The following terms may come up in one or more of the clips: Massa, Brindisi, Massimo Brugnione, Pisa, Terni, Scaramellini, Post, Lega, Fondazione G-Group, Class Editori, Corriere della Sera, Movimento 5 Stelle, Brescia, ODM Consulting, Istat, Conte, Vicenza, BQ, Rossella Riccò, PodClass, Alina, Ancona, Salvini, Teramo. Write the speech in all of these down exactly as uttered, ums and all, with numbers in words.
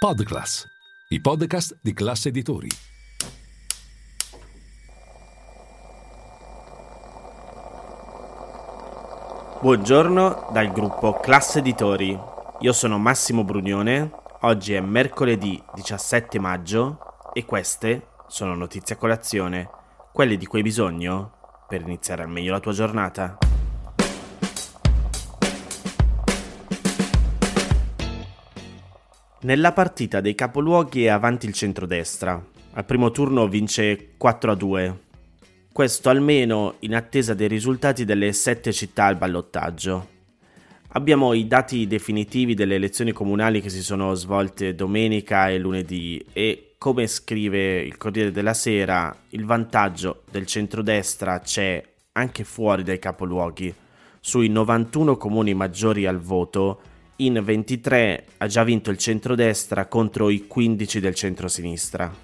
PodClass, i podcast di Class Editori. Buongiorno dal gruppo Class Editori. Io sono Massimo Brugnione, oggi è mercoledì diciassette maggio e queste sono notizie a colazione, quelle di cui hai bisogno per iniziare al meglio la tua giornata. Nella partita dei capoluoghi è avanti il centrodestra. Al primo turno vince quattro a due. Questo almeno in attesa dei risultati delle sette città al ballottaggio. Abbiamo i dati definitivi delle elezioni comunali che si sono svolte domenica e lunedì e, come scrive il Corriere della Sera, il vantaggio del centrodestra c'è anche fuori dai capoluoghi. Sui novantuno comuni maggiori al voto, in ventitré ha già vinto il centrodestra contro i quindici del centrosinistra.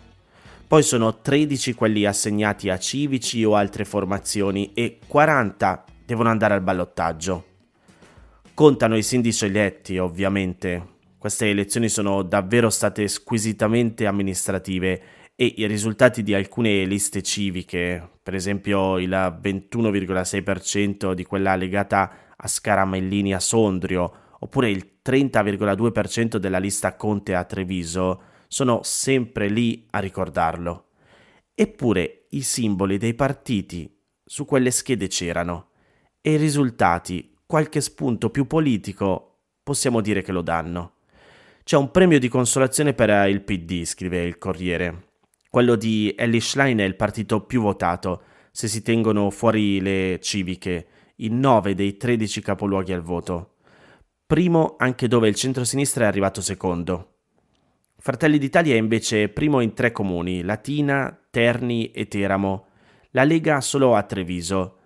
Poi sono tredici quelli assegnati a civici o altre formazioni e quaranta devono andare al ballottaggio. Contano i sindaci eletti, ovviamente. Queste elezioni sono davvero state squisitamente amministrative e i risultati di alcune liste civiche, per esempio il ventuno virgola sei per cento di quella legata a Scaramellini a Sondrio, oppure il trenta virgola due per cento della lista Conte a Treviso, sono sempre lì a ricordarlo. Eppure i simboli dei partiti su quelle schede c'erano e i risultati, qualche spunto più politico, possiamo dire che lo danno. C'è un premio di consolazione per il P D, scrive il Corriere. Quello di Elly Schlein è il partito più votato, se si tengono fuori le civiche, in nove dei tredici capoluoghi al voto. Primo anche dove il centrosinistra è arrivato secondo. Fratelli d'Italia è invece primo in tre comuni, Latina, Terni e Teramo. La Lega solo a Treviso.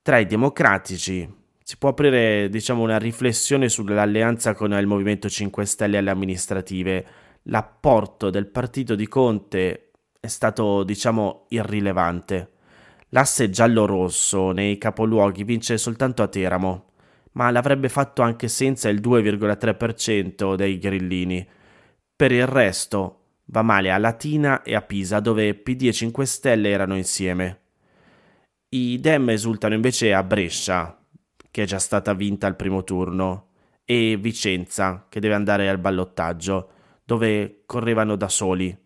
Tra i democratici si può aprire, diciamo, una riflessione sull'alleanza con il Movimento cinque Stelle alle amministrative. L'apporto del partito di Conte è stato, diciamo, irrilevante. L'asse giallo-rosso nei capoluoghi vince soltanto a Teramo, ma l'avrebbe fatto anche senza il due virgola tre per cento dei grillini. Per il resto va male a Latina e a Pisa, dove P D e cinque Stelle erano insieme. I Dem esultano invece a Brescia, che è già stata vinta al primo turno, e Vicenza, che deve andare al ballottaggio, dove correvano da soli.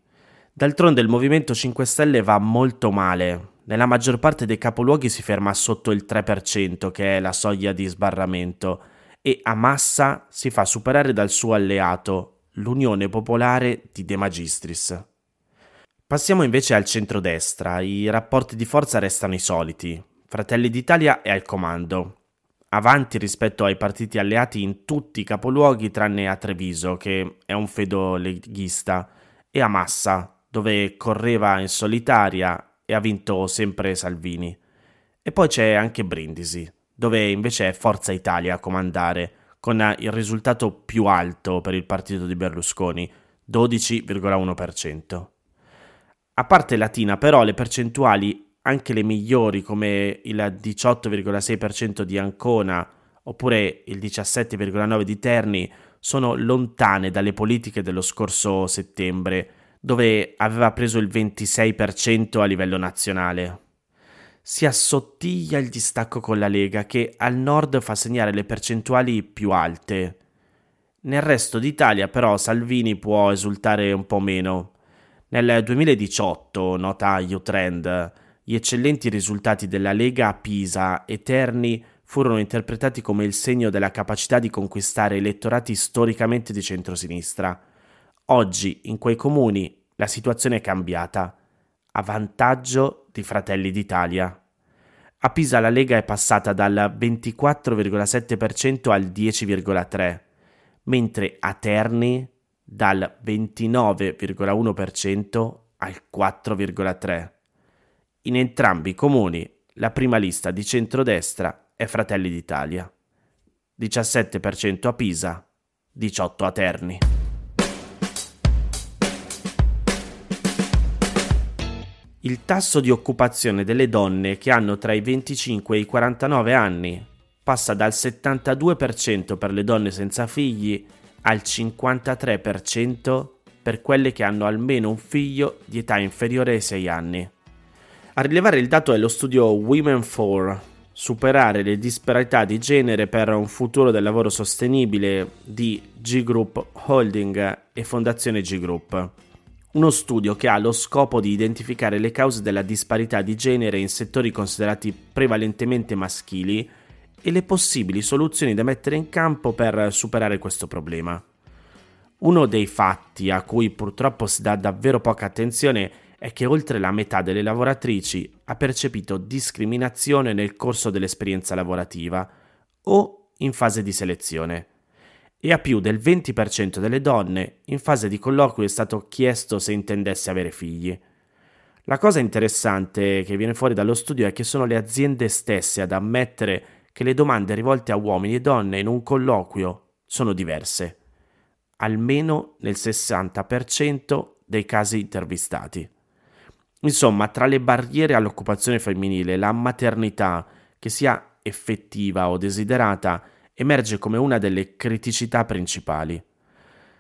D'altronde il Movimento cinque Stelle va molto male. Nella maggior parte dei capoluoghi si ferma sotto il tre per cento, che è la soglia di sbarramento, e a Massa si fa superare dal suo alleato, l'Unione Popolare di De Magistris. Passiamo invece al centrodestra. I rapporti di forza restano i soliti. Fratelli d'Italia è al comando, avanti rispetto ai partiti alleati in tutti i capoluoghi tranne a Treviso, che è un feudo leghista, e a Massa, dove correva in solitaria e ha vinto sempre Salvini. E poi c'è anche Brindisi, dove invece è Forza Italia a comandare, con il risultato più alto per il partito di Berlusconi, dodici virgola uno per cento. A parte Latina, però, le percentuali, anche le migliori, come il diciotto virgola sei per cento di Ancona, oppure il diciassette virgola nove per cento di Terni, sono lontane dalle politiche dello scorso settembre, dove aveva preso il ventisei per cento a livello nazionale. Si assottiglia il distacco con la Lega, che al nord fa segnare le percentuali più alte. Nel resto d'Italia, però, Salvini può esultare un po' meno. Nel duemiladiciotto, nota YouTrend, gli eccellenti risultati della Lega a Pisa e Terni furono interpretati come il segno della capacità di conquistare elettorati storicamente di centrosinistra. Oggi in quei comuni la situazione è cambiata, a vantaggio di Fratelli d'Italia. A Pisa la Lega è passata dal ventiquattro virgola sette per cento al dieci virgola tre per cento, mentre a Terni dal ventinove virgola uno per cento al quattro virgola tre per cento. In entrambi i comuni la prima lista di centrodestra è Fratelli d'Italia, diciassette per cento a Pisa, diciotto per cento a Terni. Il tasso di occupazione delle donne che hanno tra i venticinque e i quarantanove anni passa dal settantadue per cento per le donne senza figli al cinquantatré per cento per quelle che hanno almeno un figlio di età inferiore ai sei anni. A rilevare il dato è lo studio Women four, superare le disparità di genere per un futuro del lavoro sostenibile di G-Group Holding e Fondazione G-Group. Uno studio che ha lo scopo di identificare le cause della disparità di genere in settori considerati prevalentemente maschili e le possibili soluzioni da mettere in campo per superare questo problema. Uno dei fatti a cui purtroppo si dà davvero poca attenzione è che oltre la metà delle lavoratrici ha percepito discriminazione nel corso dell'esperienza lavorativa o in fase di selezione. E a più del venti per cento delle donne in fase di colloquio è stato chiesto se intendesse avere figli. La cosa interessante che viene fuori dallo studio è che sono le aziende stesse ad ammettere che le domande rivolte a uomini e donne in un colloquio sono diverse, almeno nel sessanta per cento dei casi intervistati. Insomma, tra le barriere all'occupazione femminile, la maternità, che sia effettiva o desiderata, emerge come una delle criticità principali.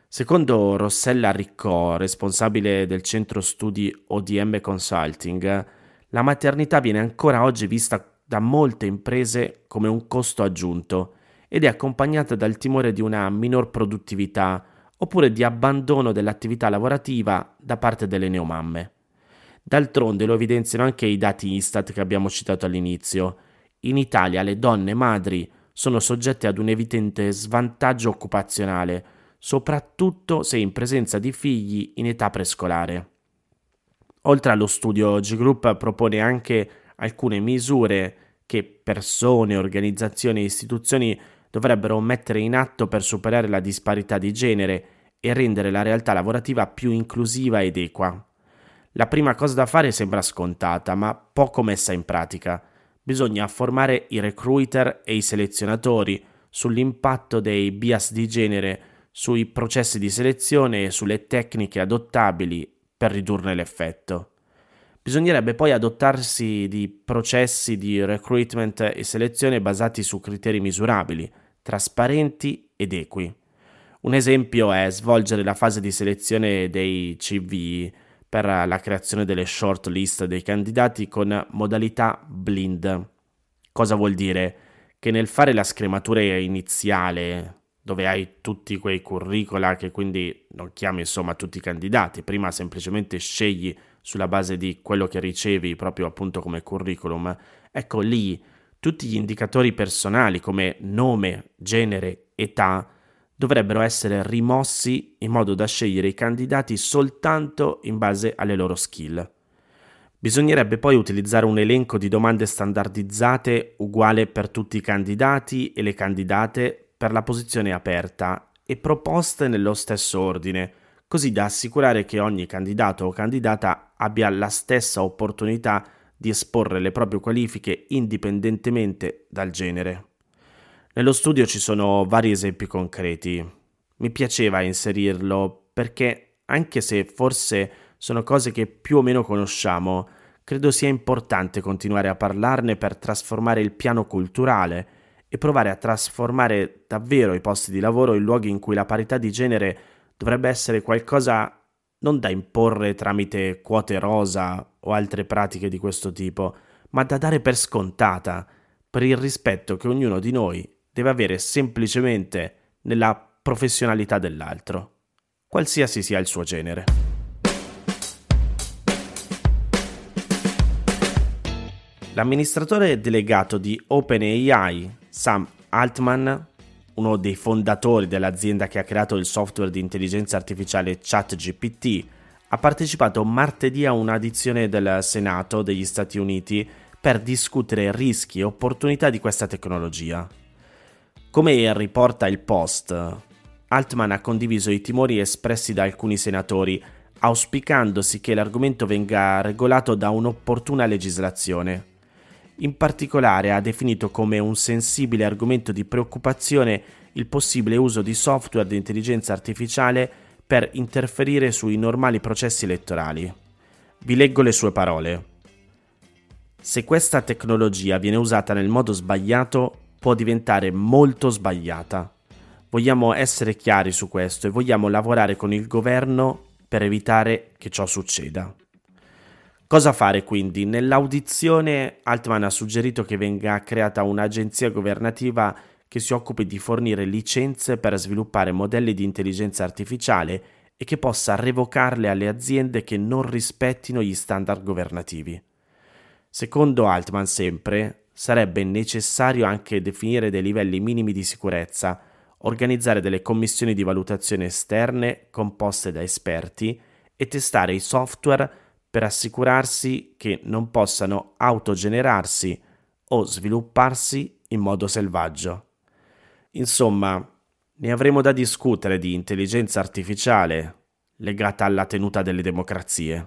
Secondo Rossella Riccò, responsabile del centro studi O D M Consulting, la maternità viene ancora oggi vista da molte imprese come un costo aggiunto ed è accompagnata dal timore di una minor produttività oppure di abbandono dell'attività lavorativa da parte delle neomamme. D'altronde lo evidenziano anche i dati Istat che abbiamo citato all'inizio. In Italia le donne madri sono soggette ad un evidente svantaggio occupazionale, soprattutto se in presenza di figli in età prescolare. Oltre allo studio, G-Group propone anche alcune misure che persone, organizzazioni e istituzioni dovrebbero mettere in atto per superare la disparità di genere e rendere la realtà lavorativa più inclusiva ed equa. La prima cosa da fare sembra scontata, ma poco messa in pratica. Bisogna formare i recruiter e i selezionatori sull'impatto dei bias di genere sui processi di selezione e sulle tecniche adottabili per ridurne l'effetto. Bisognerebbe poi adottarsi di processi di recruitment e selezione basati su criteri misurabili, trasparenti ed equi. Un esempio è svolgere la fase di selezione dei C V per la creazione delle short list dei candidati con modalità blind. Cosa vuol dire? Che nel fare la scrematura iniziale, dove hai tutti quei curricula che quindi non chiami insomma tutti i candidati, prima semplicemente scegli sulla base di quello che ricevi proprio appunto come curriculum, ecco lì tutti gli indicatori personali come nome, genere, età, dovrebbero essere rimossi in modo da scegliere i candidati soltanto in base alle loro skill. Bisognerebbe poi utilizzare un elenco di domande standardizzate uguale per tutti i candidati e le candidate per la posizione aperta e proposte nello stesso ordine, così da assicurare che ogni candidato o candidata abbia la stessa opportunità di esporre le proprie qualifiche indipendentemente dal genere. Nello studio ci sono vari esempi concreti. Mi piaceva inserirlo perché, anche se forse sono cose che più o meno conosciamo, credo sia importante continuare a parlarne per trasformare il piano culturale e provare a trasformare davvero i posti di lavoro in luoghi in cui la parità di genere dovrebbe essere qualcosa non da imporre tramite quote rosa o altre pratiche di questo tipo, ma da dare per scontata, per il rispetto che ognuno di noi deve avere semplicemente nella professionalità dell'altro, qualsiasi sia il suo genere. L'amministratore delegato di OpenAI, Sam Altman, uno dei fondatori dell'azienda che ha creato il software di intelligenza artificiale ChatGPT, ha partecipato martedì a un'audizione del Senato degli Stati Uniti per discutere rischi e opportunità di questa tecnologia. Come riporta il Post, Altman ha condiviso i timori espressi da alcuni senatori, auspicandosi che l'argomento venga regolato da un'opportuna legislazione. In particolare ha definito come un sensibile argomento di preoccupazione il possibile uso di software di intelligenza artificiale per interferire sui normali processi elettorali. Vi leggo le sue parole. Se questa tecnologia viene usata nel modo sbagliato, può diventare molto sbagliata. Vogliamo essere chiari su questo e vogliamo lavorare con il governo per evitare che ciò succeda. Cosa fare quindi? Nell'audizione Altman ha suggerito che venga creata un'agenzia governativa che si occupi di fornire licenze per sviluppare modelli di intelligenza artificiale e che possa revocarle alle aziende che non rispettino gli standard governativi. Secondo Altman, sempre, sarebbe necessario anche definire dei livelli minimi di sicurezza, organizzare delle commissioni di valutazione esterne composte da esperti e testare i software per assicurarsi che non possano autogenerarsi o svilupparsi in modo selvaggio. Insomma, ne avremo da discutere di intelligenza artificiale legata alla tenuta delle democrazie.